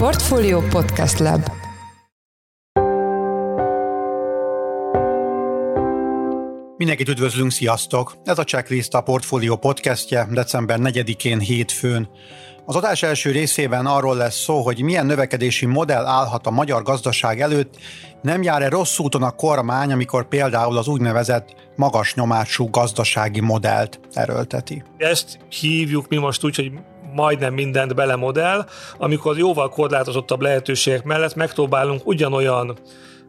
Portfolio Podcast Lab. Mindenkit üdvözlünk, sziasztok! Ez a Checklist a Portfolio Podcastje december 4-én hétfőn. Az adás első részében arról lesz szó, hogy milyen növekedési modell állhat a magyar gazdaság előtt, nem jár-e rossz úton a kormány, amikor például az úgynevezett magas nyomású gazdasági modellt erőlteti. Ezt hívjuk mi most úgy, hogy majdnem mindent belemodell, amikor jóval korlátozottabb lehetőségek mellett megpróbálunk ugyanolyan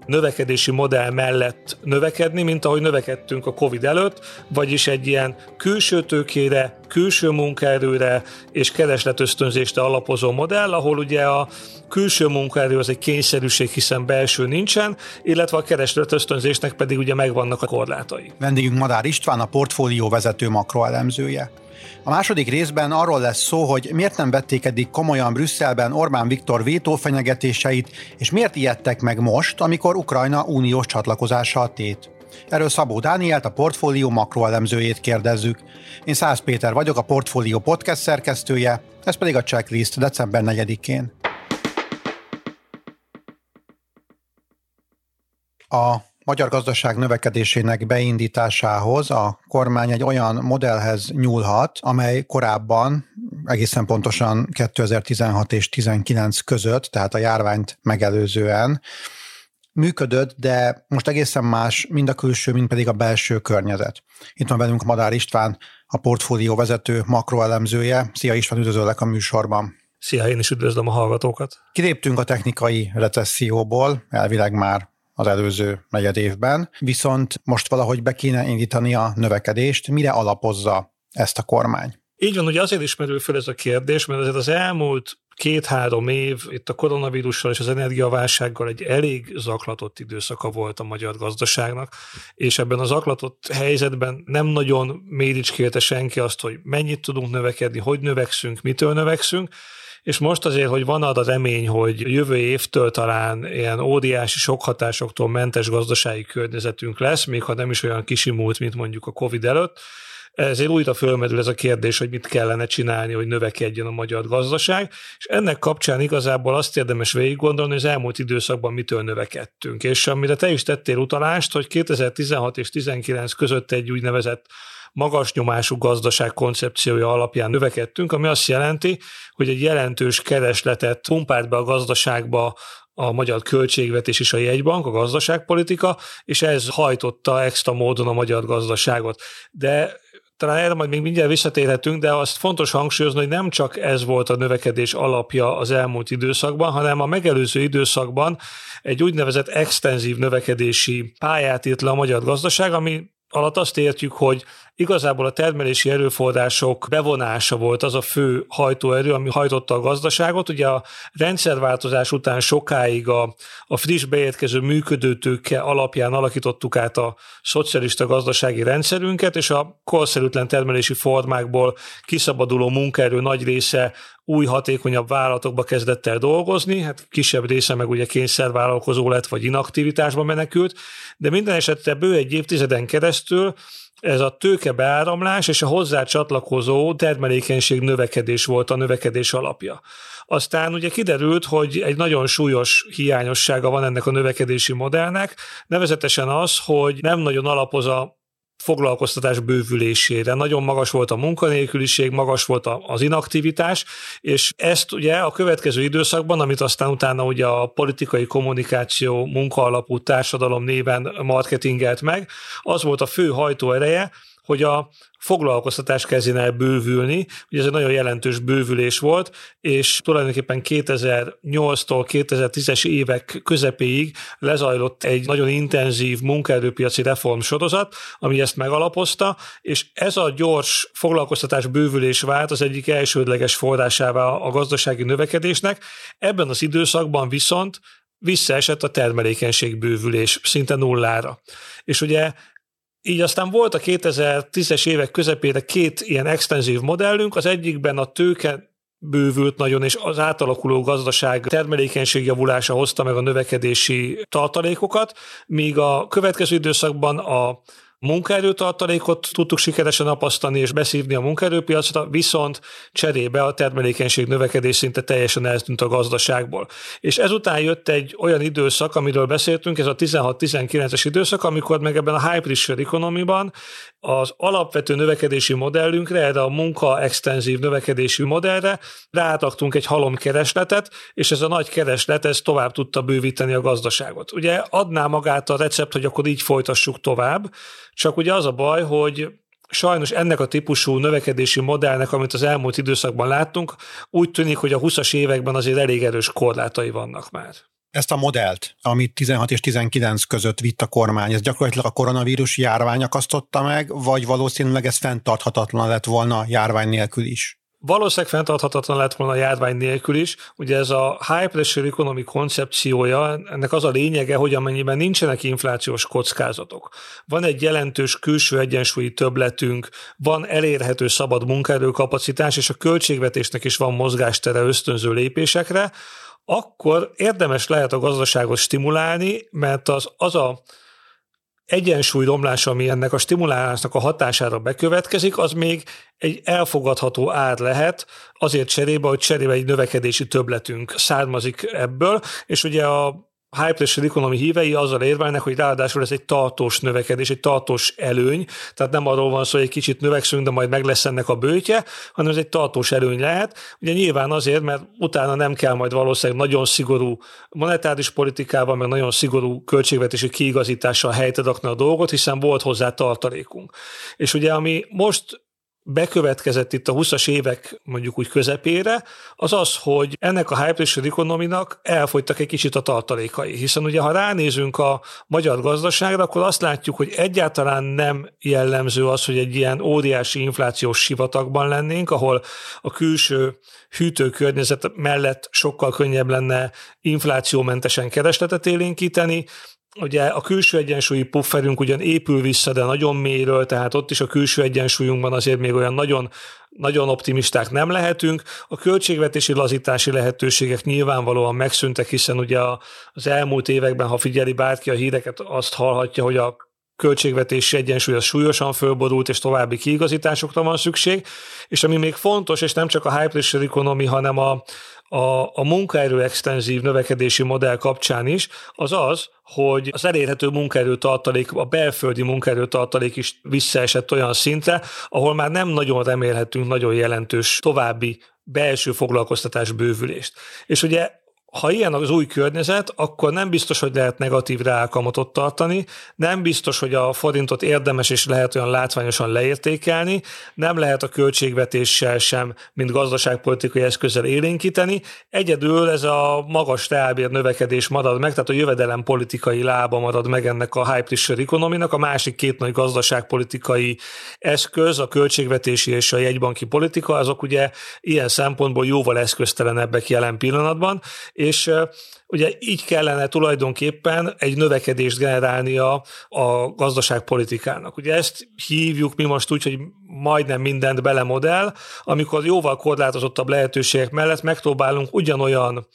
növekedési modell mellett növekedni, mint ahogy növekedtünk a Covid előtt, vagyis egy ilyen külső tőkére, külső munkaerőre és keresletösztönzésre alapozó modell, ahol ugye a külső munkaerő az egy kényszerűség, hiszen belső nincsen, illetve a keresletösztönzésnek pedig ugye megvannak a korlátai. Vendégünk Madár István, a Portfólió vezető makroelemzője. A második részben arról lesz szó, hogy miért nem vették eddig komolyan Brüsszelben Orbán Viktor vétófenyegetéseit, és miért ijedtek meg most, amikor Ukrajna uniós csatlakozása a tét. Erről Szabó Dánielt, a Portfolio makroelemzőjét kérdezzük. Én Szász Péter vagyok, a Portfolio Podcast szerkesztője, ez pedig a Checklist december 4-én. A magyar gazdaság növekedésének beindításához a kormány egy olyan modellhez nyúlhat, amely korábban, egészen pontosan 2016 és 2019 között, tehát a járványt megelőzően működött, de most egészen más, mind a külső, mind pedig a belső környezet. Itt van velünk Madár István, a Portfolio vezető makroelemzője. Szia István, üdvözöllek a műsorban. Szia, én is üdvözlöm a hallgatókat. Kiléptünk a technikai recesszióból, elvileg már az előző negyed évben, viszont most valahogy be kéne indítani a növekedést. Mire alapozza ezt a kormány? Így van, ugye azért is merül fel ez a kérdés, mert azért az elmúlt 2-3 év itt a koronavírussal és az energiaválsággal egy elég zaklatott időszaka volt a magyar gazdaságnak, és ebben a zaklatott helyzetben nem nagyon méricskérte senki azt, hogy mennyit tudunk növekedni, hogy növekszünk, mitől növekszünk, és most azért, hogy van az remény, hogy jövő évtől talán ilyen óriási sok hatásoktól mentes gazdasági környezetünk lesz, még ha nem is olyan kisimult, mint mondjuk a Covid előtt, ezért újra fölmerül ez a kérdés, hogy mit kellene csinálni, hogy növekedjen a magyar gazdaság, és ennek kapcsán igazából azt érdemes végiggondolni, hogy az elmúlt időszakban mitől növekedtünk. És amire te is tettél utalást, hogy 2016 és 2019 között egy úgynevezett magas nyomású gazdaság koncepciója alapján növekedtünk, ami azt jelenti, hogy egy jelentős keresletet pumpált be a gazdaságba a magyar költségvetés és a jegybank, a gazdaságpolitika, és ez hajtotta extra módon a magyar gazdaságot. De talán erre majd még mindjárt visszatérhetünk, de azt fontos hangsúlyozni, hogy nem csak ez volt a növekedés alapja az elmúlt időszakban, hanem a megelőző időszakban egy úgynevezett extenzív növekedési pályát írt le a magyar gazdaság, ami alatt azt értjük, hogy igazából a termelési erőforrások bevonása volt az a fő hajtóerő, ami hajtotta a gazdaságot. Ugye a rendszerváltozás után sokáig a friss beérkező működőtőke alapján alakítottuk át a szocialista gazdasági rendszerünket, és a korszerűtlen termelési formákból kiszabaduló munkaerő nagy része új, hatékonyabb vállalatokba kezdett el dolgozni, hát kisebb része meg ugye kényszervállalkozó lett, vagy inaktivitásba menekült, de minden esetre bő egy évtizeden keresztül ez a tőkebeáramlás és a hozzá csatlakozó termelékenység növekedés volt a növekedés alapja. Aztán ugye kiderült, hogy egy nagyon súlyos hiányossága van ennek a növekedési modellnek, nevezetesen az, hogy nem nagyon alapoz a foglalkoztatás bővülésére. Nagyon magas volt a munkanélküliség, magas volt az inaktivitás, és ezt ugye a következő időszakban, amit aztán utána ugye a politikai kommunikáció munkaalapú társadalom néven marketingelt meg, az volt a fő hajtóereje, hogy a foglalkoztatás kezdjen el bővülni, ugye ez egy nagyon jelentős bővülés volt, és tulajdonképpen 2008-tól 2010-es évek közepéig lezajlott egy nagyon intenzív munkaerőpiaci reformsorozat, ami ezt megalapozta, és ez a gyors foglalkoztatás bővülés vált az egyik elsődleges forrásává a gazdasági növekedésnek. Ebben az időszakban viszont visszaesett a termelékenység bővülés szinte nullára. És ugye így aztán volt a 2010-es évek közepére 2 ilyen extenzív modellünk, az egyikben a tőke bővült nagyon, és az átalakuló gazdaság termelékenységjavulása hozta meg a növekedési tartalékokat, míg a következő időszakban a Munkaerőtartalékot tudtuk sikeresen apasztani és beszívni a munkaerőpiacra, viszont cserébe a termelékenység növekedés szinte teljesen eltűnt a gazdaságból. És ezután jött egy olyan időszak, amiről beszéltünk, ez a 16-19-es időszak, amikor meg ebben a high pressure economy-ban az alapvető növekedési modellünkre, erre a munkaextenzív növekedési modellre ráraktunk egy halomkeresletet, és ez a nagy kereslet ez tovább tudta bővíteni a gazdaságot. Ugye adná magát a recept, hogy akkor így folytassuk tovább, csak ugye az a baj, hogy sajnos ennek a típusú növekedési modellnek, amit az elmúlt időszakban láttunk, úgy tűnik, hogy a 20-as években azért elég erős korlátai vannak már. Ezt a modellt, amit 16 és 19 között vitt a kormány, ez gyakorlatilag a koronavírus járvány akasztotta meg, vagy valószínűleg ez fenntarthatatlan lett volna járvány nélkül is? Valószínűleg fenntarthatatlan lett volna a járvány nélkül is. Ugye ez a high pressure economy koncepciója, ennek az a lényege, hogy amennyiben nincsenek inflációs kockázatok, van egy jelentős külső egyensúlyi többletünk, van elérhető szabad munkaerőkapacitás, és a költségvetésnek is van mozgástere ösztönző lépésekre, akkor érdemes lehet a gazdaságot stimulálni, mert az a egyensúly romlása, ami ennek a stimulálásnak a hatására bekövetkezik, az még egy elfogadható ár lehet, azért cserébe, hogy cserébe egy növekedési többletünk származik ebből, és ugye a high pressure economy hívei azzal érvelnek, hogy ráadásul ez egy tartós növekedés, egy tartós előny, tehát nem arról van szó, hogy egy kicsit növekszünk, de majd meg lesz ennek a bőtje, hanem ez egy tartós előny lehet. Ugye nyilván azért, mert utána nem kell majd valószínűleg nagyon szigorú monetáris politikával, meg nagyon szigorú költségvetési kiigazítással helyre rakni a dolgot, hiszen volt hozzá tartalékunk. És ugye ami most bekövetkezett itt a 20-as évek mondjuk úgy közepére, az az, hogy ennek a high pressure economy-nak elfogytak egy kicsit a tartalékai. Hiszen ugye, ha ránézünk a magyar gazdaságra, akkor azt látjuk, hogy egyáltalán nem jellemző az, hogy egy ilyen óriási inflációs sivatagban lennénk, ahol a külső hűtőkörnyezet mellett sokkal könnyebb lenne inflációmentesen keresletet élénkíteni. Ugye a külső egyensúlyi pufferünk ugyan épül vissza, de nagyon mélyről, tehát ott is a külső egyensúlyunkban azért még olyan nagyon optimisták nem lehetünk. A költségvetési lazítási lehetőségek nyilvánvalóan megszűntek, hiszen ugye az elmúlt években, ha figyeli bárki a híreket, azt hallhatja, hogy a költségvetési egyensúly az súlyosan fölborult, és további kiigazításokra van szükség. És ami még fontos, és nem csak a high pressure economy, hanem a munkaerő extenzív növekedési modell kapcsán is, az az, hogy az elérhető munkaerőtartalék, a belföldi munkaerőtartalék is visszaesett olyan szintre, ahol már nem nagyon remélhetünk nagyon jelentős további belső foglalkoztatás bővülést. És ugye, ha ilyen az új környezet, akkor nem biztos, hogy lehet negatív reálkamatot tartani, nem biztos, hogy a forintot érdemes és lehet olyan látványosan leértékelni, nem lehet a költségvetéssel sem, mint gazdaságpolitikai eszközzel élénkíteni, egyedül ez a magas reálbér növekedés marad meg, tehát a jövedelempolitikai lába marad meg ennek a high pressure economy-nak, a másik két nagy gazdaságpolitikai eszköz, a költségvetési és a jegybanki politika, azok ugye ilyen szempontból jóval eszköztelenebbek jelen pillanatban, és ugye így kellene tulajdonképpen egy növekedést generálnia a gazdaságpolitikának. Ugye ezt hívjuk mi most úgy, hogy majdnem mindent belemodell, amikor jóval korlátozottabb lehetőségek mellett megpróbálunk ugyanolyan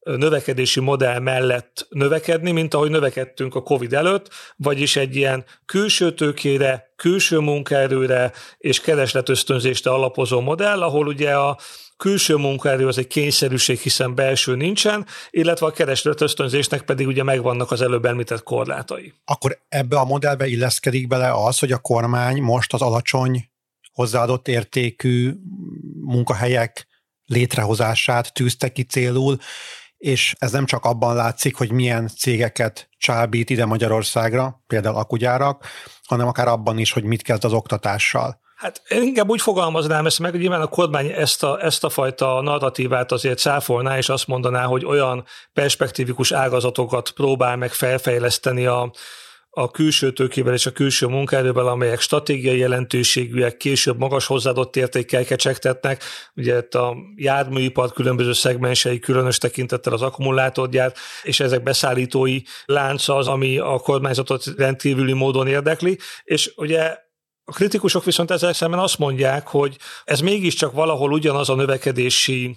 növekedési modell mellett növekedni, mint ahogy növekedtünk a Covid előtt, vagyis egy ilyen külső tőkére, külső munkaerőre és keresletösztönzésre alapozó modell, ahol ugye a külső munkaerő az egy kényszerűség, hiszen belső nincsen, illetve a keresletösztönzésnek pedig ugye megvannak az előbb említett korlátai. Akkor ebbe a modellbe illeszkedik bele az, hogy a kormány most az alacsony hozzáadott értékű munkahelyek létrehozását tűzte ki célul, és ez nem csak abban látszik, hogy milyen cégeket csábít ide Magyarországra, például akkugyárak, hanem akár abban is, hogy mit kezd az oktatással. Hát én inkább úgy fogalmaznám ezt meg, hogy nyilván a kormány ezt a fajta narratívát azért cáfolná, és azt mondaná, hogy olyan perspektívikus ágazatokat próbál meg felfejleszteni a külső tőkével és a külső munkaerővel, amelyek stratégiai jelentőségűek, később magas hozzáadott értékkel kecsegtetnek. Ugye itt a járműipar különböző szegmensei, különös tekintettel az akkumulátorgyár, és ezek beszállítói lánca az, ami a kormányzatot rendkívüli módon érdekli, és ugye a kritikusok viszont ezzel szemben azt mondják, hogy ez mégiscsak valahol ugyanaz a növekedési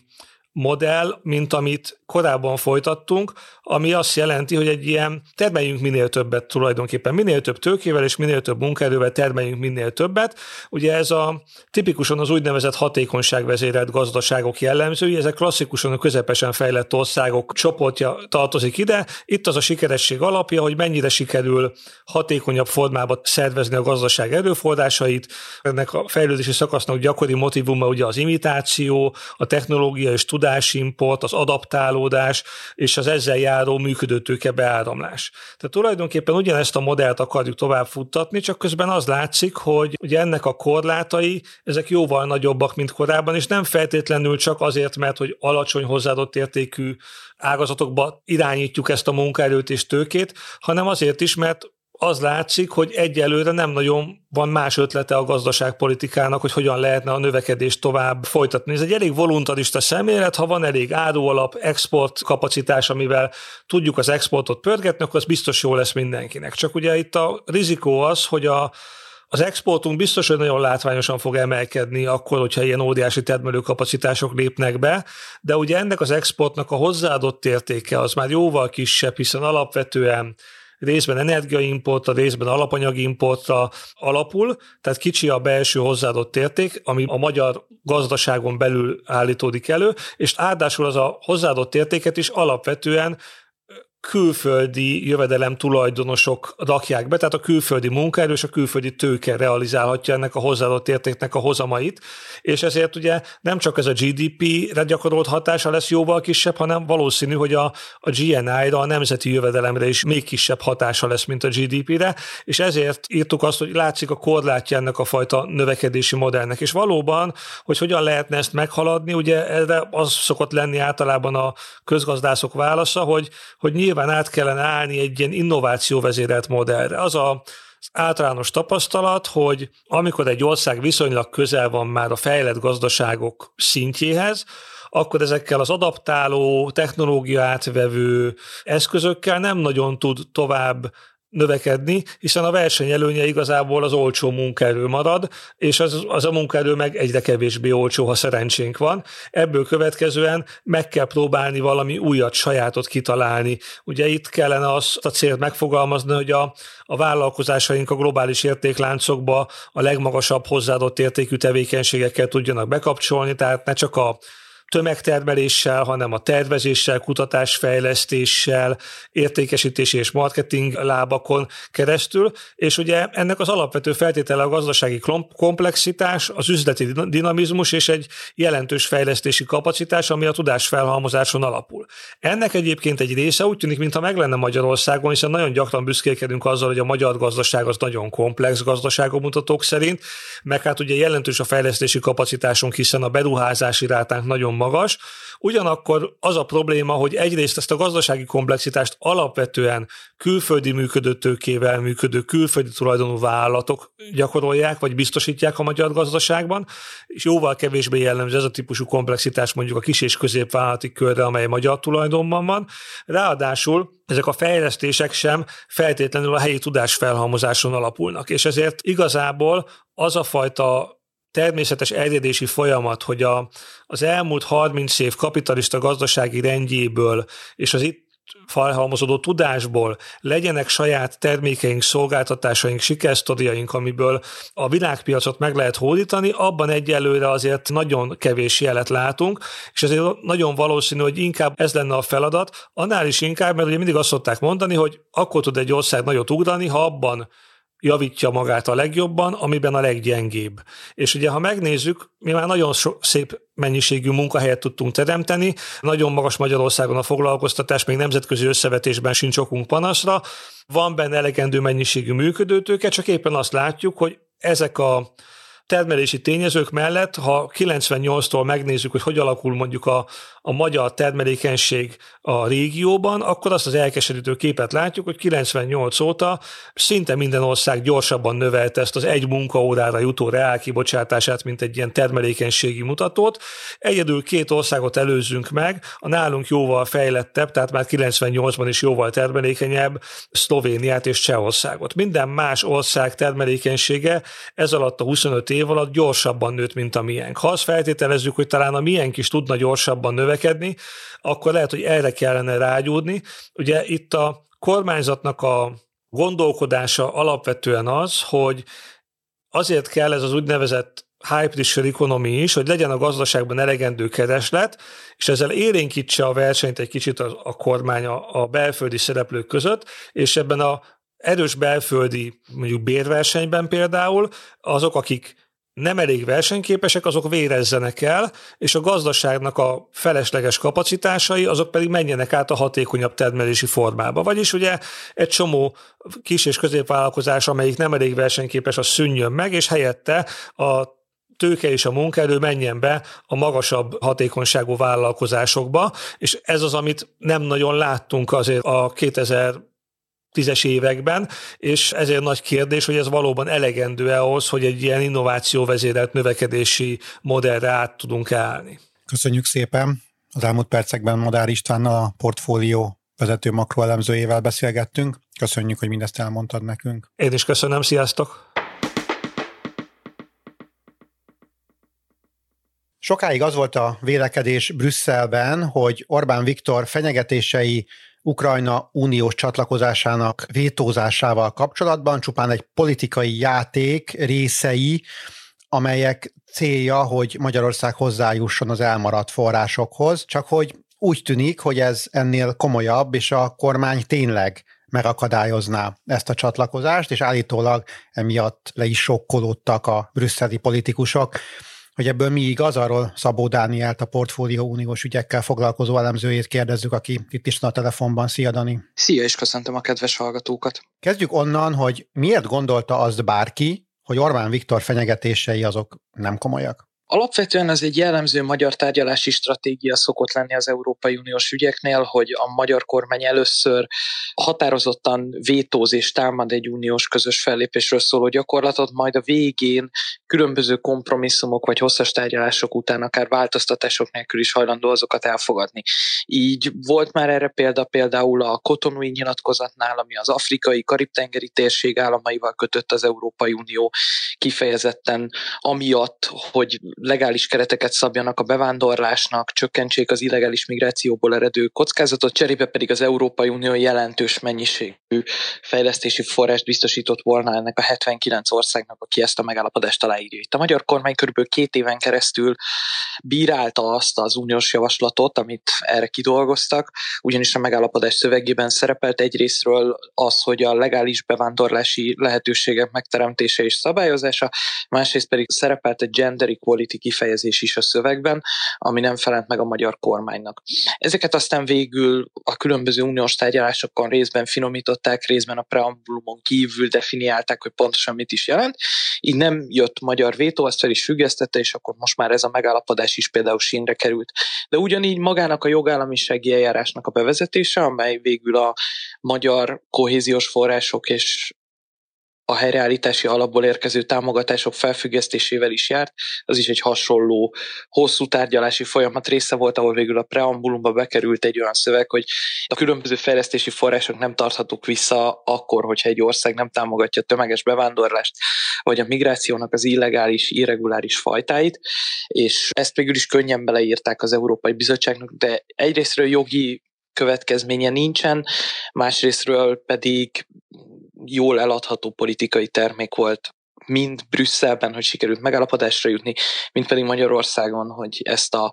modell, mint amit korábban folytattunk, ami azt jelenti, hogy egy ilyen termeljünk minél többet tulajdonképpen, minél több tőkével és minél több munkaerővel termeljünk minél többet. Ugye ez a tipikusan az úgynevezett hatékonyságvezérelt gazdaságok jellemzői, ezek klasszikusan a közepesen fejlett országok csoportja tartozik ide. Itt az a sikeresség alapja, hogy mennyire sikerül hatékonyabb formában szervezni a gazdaság erőforrásait. Ennek a fejlődési szakasznak gyakori motívuma ugye az imitáció, a technológia és tudásimport, az adaptálódás és az ezzel járó működőtőke beáramlás. Tehát tulajdonképpen ugyanezt a modellt akarjuk tovább futtatni, csak közben az látszik, hogy ugye ennek a korlátai, ezek jóval nagyobbak, mint korábban, és nem feltétlenül csak azért, mert hogy alacsony hozzáadott értékű ágazatokba irányítjuk ezt a munkaerőt és tőkét, hanem azért is, mert az látszik, hogy egyelőre nem nagyon van más ötlete a gazdaságpolitikának, hogy hogyan lehetne a növekedést tovább folytatni. Ez egy elég voluntarista szemlélet, ha van elég árualap, exportkapacitás, amivel tudjuk az exportot pörgetni, akkor az biztos jó lesz mindenkinek. Csak ugye itt a rizikó az, hogy az exportunk biztos, hogy nagyon látványosan fog emelkedni akkor, hogyha ilyen óriási termelőkapacitások lépnek be, de ugye ennek az exportnak a hozzáadott értéke az már jóval kisebb, hiszen alapvetően részben energiaimportra, részben alapanyagimportra alapul, tehát kicsi a belső hozzáadott érték, ami a magyar gazdaságon belül állítódik elő, és ráadásul az a hozzáadott értéket is alapvetően külföldi jövedelem tulajdonosok rakják be, tehát a külföldi munkaerő és a külföldi tőke realizálhatja ennek a hozzáadott értéknek a hozamait, és ezért ugye nem csak ez a GDP-re gyakorolt hatása lesz jóval kisebb, hanem valószínű, hogy a GNI-ra, a nemzeti jövedelemre is még kisebb hatása lesz, mint a GDP-re, és ezért írtuk azt, hogy látszik a korlátja ennek a fajta növekedési modellnek, és valóban, hogy hogyan lehetne ezt meghaladni, ugye erre az szokott lenni általában a közgazdászok válasza, hogy nyilván át kellene állni egy ilyen innovációvezérelt modellre. Az az általános tapasztalat, hogy amikor egy ország viszonylag közel van már a fejlett gazdaságok szintjéhez, akkor ezekkel az adaptáló, technológia átvevő eszközökkel nem nagyon tud tovább növekedni, hiszen a versenyelőnye igazából az olcsó munkaerő marad, és az a munkaerő meg egyre kevésbé olcsó, ha szerencsénk van. Ebből következően meg kell próbálni valami újat, sajátot kitalálni. Ugye itt kellene azt a célt megfogalmazni, hogy a vállalkozásaink a globális értékláncokba a legmagasabb hozzáadott értékű tevékenységekkel tudjanak bekapcsolni, tehát ne csak a tömegtermeléssel, hanem a tervezéssel, kutatásfejlesztéssel, értékesítési és marketing lábakon keresztül, és ugye ennek az alapvető feltétele a gazdasági komplexitás, az üzleti dinamizmus és egy jelentős fejlesztési kapacitás, ami a tudásfelhalmozáson alapul. Ennek egyébként egy része úgy tűnik, mintha meg lenne Magyarországon, hiszen nagyon gyakran büszkélkedünk azzal, hogy a magyar gazdaság az nagyon komplex gazdaság a mutatók szerint, meg hát ugye jelentős a fejlesztési kapacitásunk, hiszen a beruházási rátánk nagyon magas. Ugyanakkor az a probléma, hogy egyrészt ezt a gazdasági komplexitást alapvetően külföldi működőtőkével működő külföldi tulajdonú vállalatok gyakorolják, vagy biztosítják a magyar gazdaságban, és jóval kevésbé jellemző ez a típusú komplexitás mondjuk a kis- és középvállalati körre, amely magyar tulajdonban van. Ráadásul ezek a fejlesztések sem feltétlenül a helyi tudásfelhalmozáson alapulnak, és ezért igazából az a fajta természetes erjedési folyamat, hogy az elmúlt 30 év kapitalista gazdasági rendjéből és az itt felhalmozódó tudásból legyenek saját termékeink, szolgáltatásaink, sikersztoriaink, amiből a világpiacot meg lehet hódítani, abban egyelőre azért nagyon kevés jelet látunk, és ezért nagyon valószínű, hogy inkább ez lenne a feladat, annál is inkább, mert ugye mindig azt szokták mondani, hogy akkor tud egy ország nagyot ugrani, ha abban javítja magát a legjobban, amiben a leggyengébb. És ugye, ha megnézzük, mi már nagyon szép mennyiségű munkahelyet tudtunk teremteni, nagyon magas Magyarországon a foglalkoztatás, még nemzetközi összevetésben sincs okunk panaszra, van benne elegendő mennyiségű működőtőke, csak éppen azt látjuk, hogy ezek a termelési tényezők mellett, ha 98-tól megnézzük, hogy hogy alakul mondjuk a magyar termelékenység a régióban, akkor azt az elkeserítő képet látjuk, hogy 98 óta szinte minden ország gyorsabban növelte ezt az egy munkaórára jutó reál kibocsátását, mint egy ilyen termelékenységi mutatót. Egyedül két országot előzzünk meg, a nálunk jóval fejlettebb, tehát már 98-ban is jóval termelékenyebb Szlovéniát és Csehországot. Minden más ország termelékenysége ez alatt a 25 év alatt gyorsabban nőtt, mint a miénk. Ha azt feltételezzük, hogy talán a miénk is tudna gyorsabban növekedni, akkor lehet, hogy erre kellene rágyúrni. Ugye itt a kormányzatnak a gondolkodása alapvetően az, hogy azért kell ez az úgynevezett high pressure economy is, hogy legyen a gazdaságban elegendő kereslet, és ezzel élénkítse a versenyt egy kicsit a kormány a belföldi szereplők között, és ebben a erős belföldi, mondjuk bérversenyben például azok, akik nem elég versenyképesek, azok vérezzenek el, és a gazdaságnak a felesleges kapacitásai, azok pedig menjenek át a hatékonyabb termelési formába. Vagyis ugye egy csomó kis és középvállalkozás, amelyik nem elég versenyképes, az szűnjön meg, és helyette a tőke és a munkaerő menjen be a magasabb hatékonyságú vállalkozásokba, és ez az, amit nem nagyon láttunk azért a 2010-es években, és ezért nagy kérdés, hogy ez valóban elegendő-e ahhoz, hogy egy ilyen innovációvezérelt növekedési modellre át tudunk állni. Köszönjük szépen! Az elmúlt percekben Madár Istvánnal, a Portfolio vezető makroelemzőjével beszélgettünk. Köszönjük, hogy mindezt elmondtad nekünk. Én is köszönöm, sziasztok! Sokáig az volt a vélekedés Brüsszelben, hogy Orbán Viktor fenyegetései Ukrajna uniós csatlakozásának vétózásával kapcsolatban csupán egy politikai játék részei, amelyek célja, hogy Magyarország hozzájusson az elmaradt forrásokhoz, csak hogy úgy tűnik, hogy ez ennél komolyabb, és a kormány tényleg megakadályozná ezt a csatlakozást, és állítólag emiatt le is sokkolódtak a brüsszeli politikusok. Hogy ebből mi igaz, arról Szabó Dánielt, a Portfolio uniós ügyekkel foglalkozó elemzőjét kérdezzük, aki itt is van a telefonban. Szia, Dani! Szia, és köszöntöm a kedves hallgatókat! Kezdjük onnan, hogy miért gondolta azt bárki, hogy Orbán Viktor fenyegetései azok nem komolyak? Alapvetően ez egy jellemző magyar tárgyalási stratégia szokott lenni az Európai Uniós ügyeknél, hogy a magyar kormány először határozottan vétóz és támad egy uniós közös fellépésről szóló gyakorlatot, majd a végén különböző kompromisszumok vagy hosszas tárgyalások után akár változtatások nélkül is hajlandó azokat elfogadni. Így volt már erre példa például a Cotonoui nyilatkozatnál, ami az afrikai, karib-tengeri térség államaival kötött az Európai Unió kifejezetten amiatt, hogy legális kereteket szabjanak a bevándorlásnak, csökkentsék az illegális migrációból eredő kockázatot, cserébe pedig az Európai Unió jelentős mennyiségű fejlesztési forrást biztosított volna ennek a 79 országnak, aki ezt a megállapodást aláírja. Itt a magyar kormány körülbelül 2 éven keresztül bírálta azt az uniós javaslatot, amit erre kidolgoztak, ugyanis a megállapodás szövegében szerepelt egyrészről az, hogy a legális bevándorlási lehetőségek megteremtése és szabályozása, másrészt pedig szerepelt egy gender equality kifejezés is a szövegben, ami nem felelt meg a magyar kormánynak. Ezeket aztán végül a különböző uniós tárgyalásokon részben finomították, részben a preambulumon kívül definiálták, hogy pontosan mit is jelent. Így nem jött magyar vétó, azt fel is függesztette, és akkor most már ez a megállapodás is például sínre került. De ugyanígy magának a jogállamisági eljárásnak a bevezetése, amely végül a magyar kohéziós források és a helyreállítási alapból érkező támogatások felfüggesztésével is járt, az is egy hasonló hosszú tárgyalási folyamat része volt, ahol végül a preambulumba bekerült egy olyan szöveg, hogy a különböző fejlesztési források nem tarthatók vissza akkor, hogyha egy ország nem támogatja a tömeges bevándorlást, vagy a migrációnak az illegális, irreguláris fajtáit, és ezt végül is könnyen beleírták az Európai Bizottságnak, de egyrésztről jogi következménye nincsen, másrésztről pedig jól eladható politikai termék volt, mind Brüsszelben, hogy sikerült megállapodásra jutni, mind pedig Magyarországon, hogy ezt az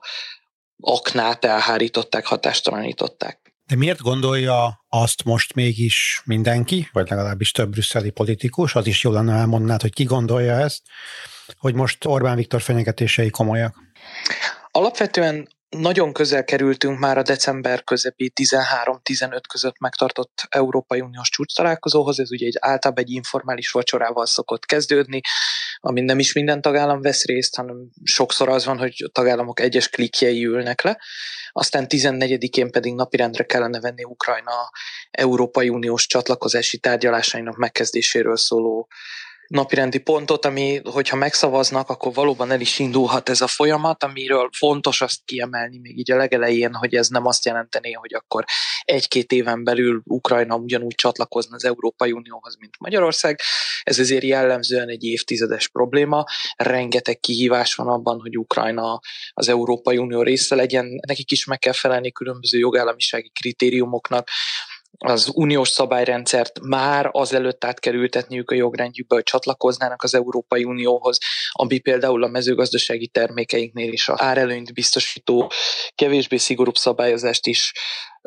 aknát elhárították, hatástalanították. De miért gondolja azt most mégis mindenki, vagy legalábbis több brüsszeli politikus, az is jól lenne elmondnád, hogy ki gondolja ezt, hogy most Orbán Viktor fenyegetései komolyak? Alapvetően nagyon közel kerültünk már a december közepi 13-15 között megtartott Európai Uniós csúcstalálkozóhoz, ez ugye általában egy informális vacsorával szokott kezdődni, amin nem is minden tagállam vesz részt, hanem sokszor az van, hogy a tagállamok egyes klikjei ülnek le. Aztán 14-én pedig napirendre kellene venni Ukrajna Európai Uniós csatlakozási tárgyalásainak megkezdéséről szóló napirendi pontot, ami, hogyha megszavaznak, akkor valóban el is indulhat ez a folyamat, amiről fontos azt kiemelni még így a legelején, hogy ez nem azt jelentené, hogy akkor egy-két éven belül Ukrajna ugyanúgy csatlakozna az Európai Unióhoz, mint Magyarország. Ez azért jellemzően egy évtizedes probléma. Rengeteg kihívás van abban, hogy Ukrajna az Európai Unió része legyen. Nekik is meg kell felelni különböző jogállamisági kritériumoknak, az uniós szabályrendszert már azelőtt át kell ültetniük a jogrendjükbe, hogy csatlakoznának az Európai Unióhoz, ami például a mezőgazdasági termékeinknél is a árelőnyt biztosító, kevésbé szigorúbb szabályozást is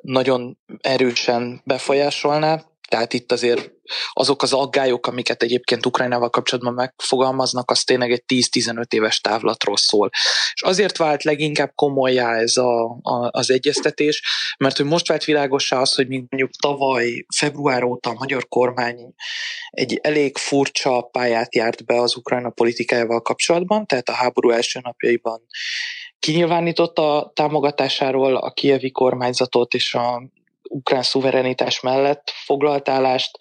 nagyon erősen befolyásolná. Tehát itt azért azok az aggályok, amiket egyébként Ukrajnával kapcsolatban megfogalmaznak, az tényleg egy 10-15 éves távlatról szól. És azért vált leginkább komolyá ez az egyeztetés, mert hogy most vált világossá az, hogy mondjuk tavaly február óta a magyar kormány egy elég furcsa pályát járt be az Ukrajna politikájával kapcsolatban, tehát a háború első napjaiban kinyilvánította a támogatásáról a kijevi kormányzatot és a ukrán szuverenitás mellett foglalt állást,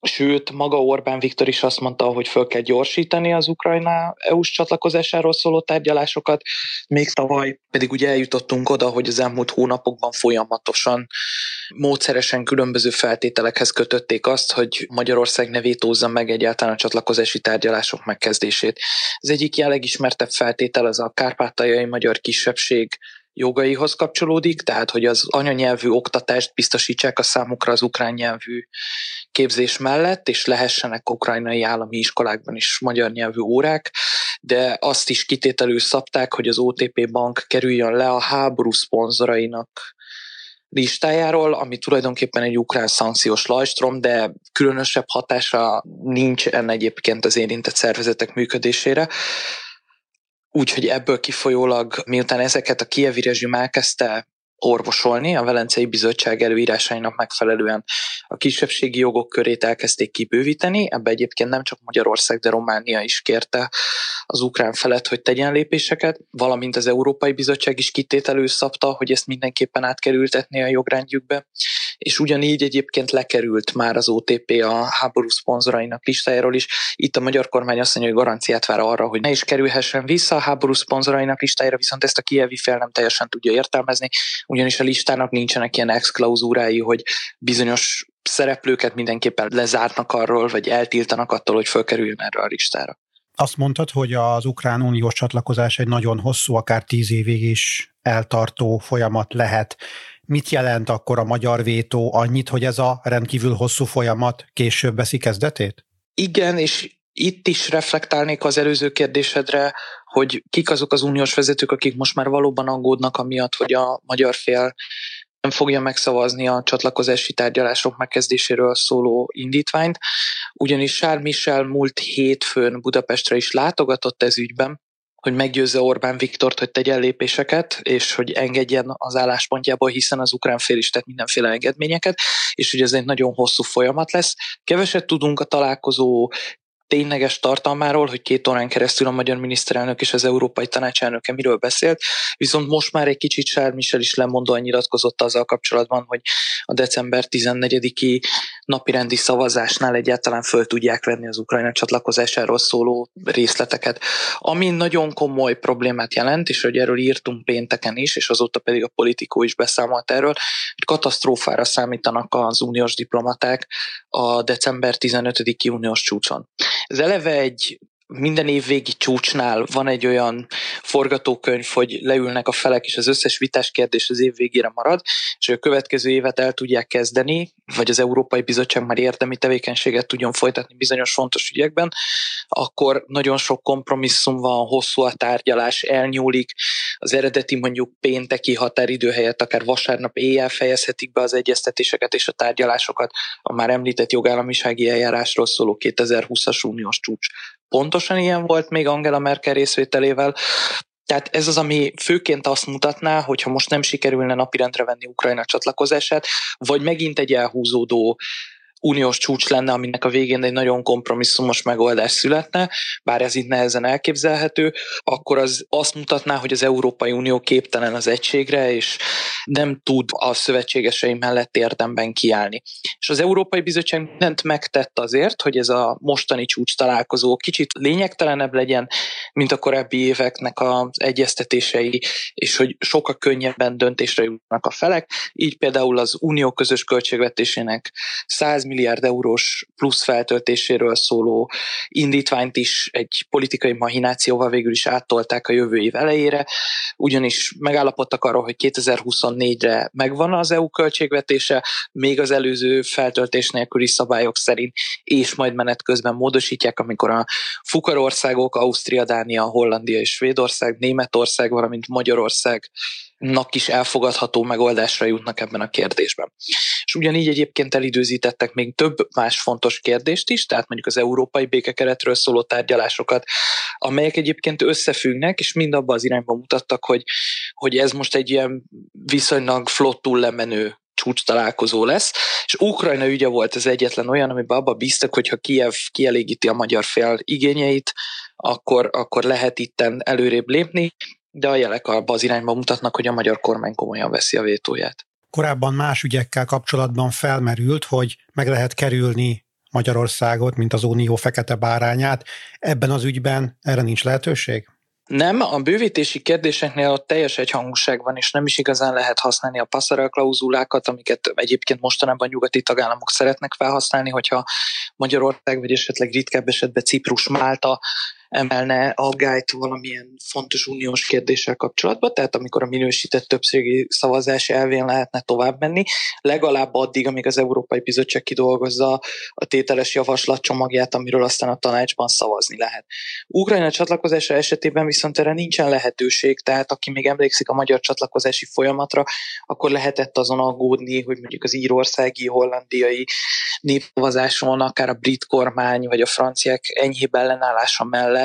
sőt, maga Orbán Viktor is azt mondta, hogy föl kell gyorsítani az Ukrajna EU-s csatlakozásáról szóló tárgyalásokat, még tavaly pedig ugye eljutottunk oda, hogy az elmúlt hónapokban folyamatosan, módszeresen különböző feltételekhez kötötték azt, hogy Magyarország ne vétózza meg egyáltalán a csatlakozási tárgyalások megkezdését. Az egyik legismertebb feltétel az a kárpátaljai magyar kisebbség jogaihoz kapcsolódik, tehát hogy az anyanyelvű oktatást biztosítsák a számukra az ukrán nyelvű képzés mellett, és lehessenek ukrajnai állami iskolákban is magyar nyelvű órák, de azt is kitételül szabták, hogy az OTP bank kerüljön le a háború szponzorainak listájáról, ami tulajdonképpen egy ukrán szankciós lajstrom, de különösebb hatása nincsen egyébként az érintett szervezetek működésére. Úgyhogy ebből kifolyólag, miután ezeket a kijevi rezsim elkezdte orvosolni, a Velencei Bizottság előírásainak megfelelően a kisebbségi jogok körét elkezdték kibővíteni, ebbe egyébként nem csak Magyarország, de Románia is kérte az ukrán felet, hogy tegyen lépéseket, valamint az Európai Bizottság is kitételül szabta, hogy ezt mindenképpen át kell ültetni a jogrendjükbe, és ugyanígy egyébként lekerült már az OTP a háború szponzorainak listájáról is. Itt a magyar kormány azt mondja, hogy garanciát vár arra, hogy ne is kerülhessen vissza a háború szponzorainak listájára, viszont ezt a kijevi fél nem teljesen tudja értelmezni, ugyanis a listának nincsenek ilyen ex-klauzúrái, hogy bizonyos szereplőket mindenképpen lezárnak arról, vagy eltiltanak attól, hogy fölkerüljön erre a listára. Azt mondtad, hogy az ukrán uniós csatlakozás egy nagyon hosszú, akár 10 évig is eltartó folyamat lehet. Mit jelent akkor a magyar vétó annyit, hogy ez a rendkívül hosszú folyamat később veszi kezdetét? Igen, és itt is reflektálnék az előző kérdésedre, hogy kik azok az uniós vezetők, akik most már valóban aggódnak amiatt, hogy a magyar fél nem fogja megszavazni a csatlakozási tárgyalások megkezdéséről szóló indítványt, ugyanis Charles Michel múlt hétfőn Budapestre is látogatott ez ügyben, hogy meggyőzze Orbán Viktort, hogy tegyen lépéseket, és hogy engedjen az álláspontjából, hiszen az ukrán fél is tett mindenféle engedményeket, és hogy ez egy nagyon hosszú folyamat lesz. Keveset tudunk a találkozó tényleges tartalmáról, hogy 2 órán keresztül a magyar miniszterelnök és az Európai Tanács elnöke miről beszélt, viszont most már egy kicsit Charles Michel is lemondóan nyilatkozott azzal kapcsolatban, hogy a december 14-i napirendi szavazásnál egyáltalán föl tudják venni az Ukrajna csatlakozásáról szóló részleteket. Ami nagyon komoly problémát jelent, és hogy erről írtunk pénteken is, és azóta pedig a Politico is beszámolt erről, hogy katasztrófára számítanak az uniós diplomaták a december 15-i uniós csúcson. Ez eleve egy minden évvégi csúcsnál van egy olyan forgatókönyv, hogy leülnek a felek, és az összes vitás kérdés az év végére marad, és a következő évet el tudják kezdeni, vagy az Európai Bizottság már érdemi tevékenységet tudjon folytatni bizonyos fontos ügyekben, akkor nagyon sok kompromisszum van, hosszú a tárgyalás, elnyúlik, az eredeti mondjuk pénteki határidő helyett akár vasárnap éjjel fejezhetik be az egyeztetéseket és a tárgyalásokat a már említett jogállamisági eljárásról szóló 2020-as uniós csúcs. Pontosan ilyen volt még Angela Merkel részvételével. Tehát ez az, ami főként azt mutatná, hogyha most nem sikerülne napirendre venni Ukrajna csatlakozását, vagy megint egy elhúzódó uniós csúcs lenne, aminek a végén egy nagyon kompromisszumos megoldás születne, bár ez itt nehezen elképzelhető, akkor az azt mutatná, hogy az Európai Unió képtelen az egységre, és nem tud a szövetségesei mellett érdemben kiállni. És az Európai Bizottság mindent megtett azért, hogy ez a mostani csúcs találkozó kicsit lényegtelenebb legyen, mint a korábbi éveknek az egyeztetései, és hogy sokkal könnyebben döntésre jutnak a felek. Így például az unió közös költségvetésének 100 milliárd eurós plusz feltöltéséről szóló indítványt is egy politikai mahinációval végül is áttolták a jövő év elejére, ugyanis megállapodtak arról, hogy 2024-re megvan az EU költségvetése, még az előző feltöltés nélküli szabályok szerint, és majd menet közben módosítják, amikor a fukarországok, Ausztria, Dánia, Hollandia és Svédország, Németország, valamint Magyarországnak is elfogadható megoldásra jutnak ebben a kérdésben. És ugyanígy egyébként elidőzítettek még több más fontos kérdést is, tehát mondjuk az európai békekeretről szóló tárgyalásokat, amelyek egyébként összefüggnek, és mind abba az irányba mutattak, hogy ez most egy ilyen viszonylag flottul lemenő csúcs találkozó lesz, és Ukrajna ügye volt az egyetlen olyan, amiben abba bíztak, hogyha Kijev kielégíti a magyar fél igényeit, akkor lehet itten előrébb lépni, de a jelek abba az irányba mutatnak, hogy a magyar kormány komolyan veszi a vétóját. Korábban más ügyekkel kapcsolatban felmerült, hogy meg lehet kerülni Magyarországot, mint az unió fekete bárányát. Ebben az ügyben erre nincs lehetőség? Nem, a bővítési kérdéseknél ott teljes egyhangúság van, és nem is igazán lehet használni a passerelle klauzulákat, amiket egyébként mostanában nyugati tagállamok szeretnek felhasználni, hogyha Magyarország, vagy esetleg ritkább esetben Ciprus, Málta emelne aggályt valamilyen fontos uniós kérdéssel kapcsolatban, tehát amikor a minősített többségi szavazás elvén lehetne tovább menni, legalább addig, amíg az Európai Bizottság kidolgozza a tételes javaslat csomagját, amiről aztán a tanácsban szavazni lehet. Ukrajna csatlakozása esetében viszont erre nincsen lehetőség, tehát aki még emlékszik a magyar csatlakozási folyamatra, akkor lehetett azon aggódni, hogy mondjuk az írországi, hollandiai népszavazáson akár a brit kormány vagy a franciák enyhébb ellenállása mellett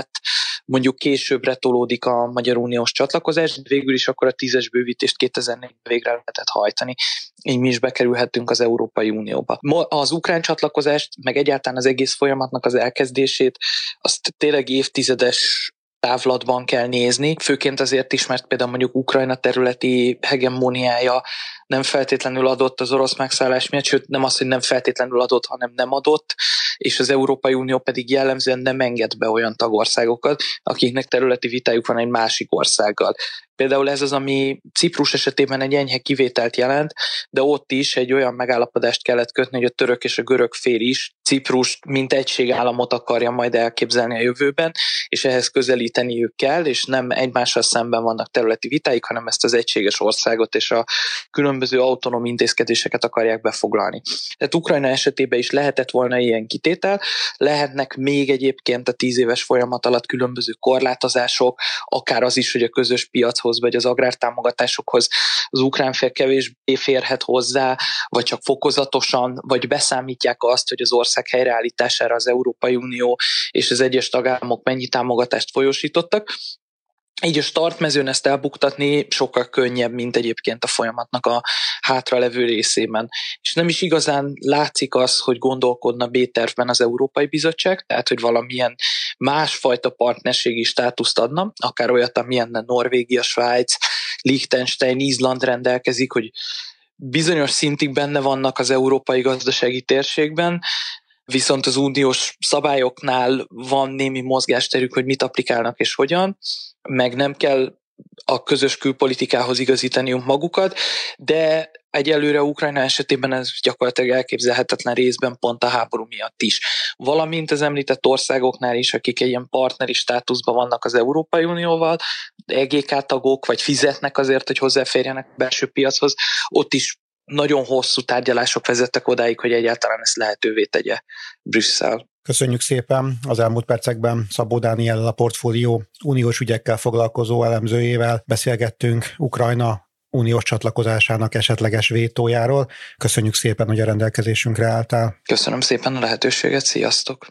mondjuk későbbre tolódik a magyar uniós csatlakozás, de végül is akkor a 10-es bővítést 2004-ben végre lehetett hajtani. Így mi is bekerülhettünk az Európai Unióba. Az ukrán csatlakozást, meg egyáltalán az egész folyamatnak az elkezdését, azt tényleg évtizedes távlatban kell nézni, főként azért is, mert például mondjuk Ukrajna területi hegemóniája nem feltétlenül adott az orosz megszállás miatt, sőt nem az, hogy nem feltétlenül adott, hanem nem adott, és az Európai Unió pedig jellemzően nem enged be olyan tagországokat, akiknek területi vitájuk van egy másik országgal. Például ez az, ami Ciprus esetében egy enyhe kivételt jelent, de ott is egy olyan megállapodást kellett kötni, hogy a török és a görög fél is Ciprust mint egységállamot akarja majd elképzelni a jövőben, és ehhez közelíteniük kell, és nem egymással szemben vannak területi vitáik, hanem ezt az egységes országot és a különböző autonóm intézkedéseket akarják befoglalni. Tehát Ukrajna esetében is lehetett volna ilyen kitétel, lehetnek még egyébként a 10 éves folyamat alatt különböző korlátozások, akár az is, hogy a közös piachoz vagy az agrártámogatásokhoz az ukrán fél kevésbé férhet hozzá, vagy csak fokozatosan, vagy beszámítják azt, hogy az ország helyreállítására az Európai Unió és az egyes tagállamok mennyi támogatást folyósítottak. Így a startmezőn ezt elbuktatni sokkal könnyebb, mint egyébként a folyamatnak a hátralevő részében. És nem is igazán látszik az, hogy gondolkodna B-tervben az Európai Bizottság, tehát hogy valamilyen másfajta partnerségi státuszt adna, akár olyat, amilyen Norvégia, Svájc, Liechtenstein, Izland rendelkezik, hogy bizonyos szintig benne vannak az európai gazdasági térségben, viszont az uniós szabályoknál van némi mozgásterük, hogy mit applikálnak és hogyan, meg nem kell a közös külpolitikához igazítaniuk magukat, de egyelőre Ukrajna esetében ez gyakorlatilag elképzelhetetlen részben pont a háború miatt is. Valamint az említett országoknál is, akik egy ilyen partneri státuszban vannak az Európai Unióval, EGK tagok, vagy fizetnek azért, hogy hozzáférjenek a belső piachoz, ott is nagyon hosszú tárgyalások vezettek odáig, hogy egyáltalán ezt lehetővé tegye Brüsszel. Köszönjük szépen az elmúlt percekben Szabó Dániellel, a Portfolio uniós ügyekkel foglalkozó elemzőjével beszélgettünk Ukrajna uniós csatlakozásának esetleges vétójáról. Köszönjük szépen, hogy a rendelkezésünkre álltál. Köszönöm szépen a lehetőséget, sziasztok!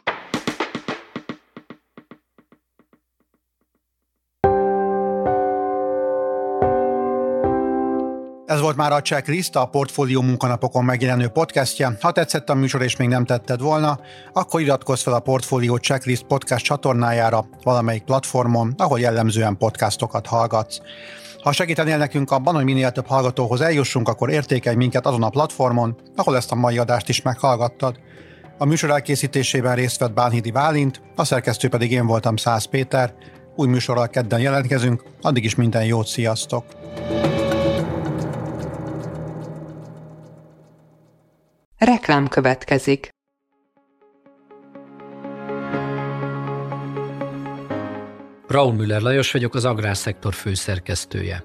Ez volt már a Checklist, a Portfolio munkanapokon megjelenő podcastja. Ha tetszett a műsor és még nem tetted volna, akkor iratkozz fel a Portfolio Checklist podcast csatornájára valamelyik platformon, ahol jellemzően podcastokat hallgatsz. Ha segítenél nekünk abban, hogy minél több hallgatóhoz eljussunk, akkor értékelj minket azon a platformon, ahol ezt a mai adást is meghallgattad. A műsor elkészítésében részt vett Bánhidi Bálint, a szerkesztő pedig én voltam, Szász Péter. Új műsorral kedden jelentkezünk, addig is minden jót, sziasztok! Reklám következik. Raúl Müller Lajos vagyok, az Agrárszektor főszerkesztője.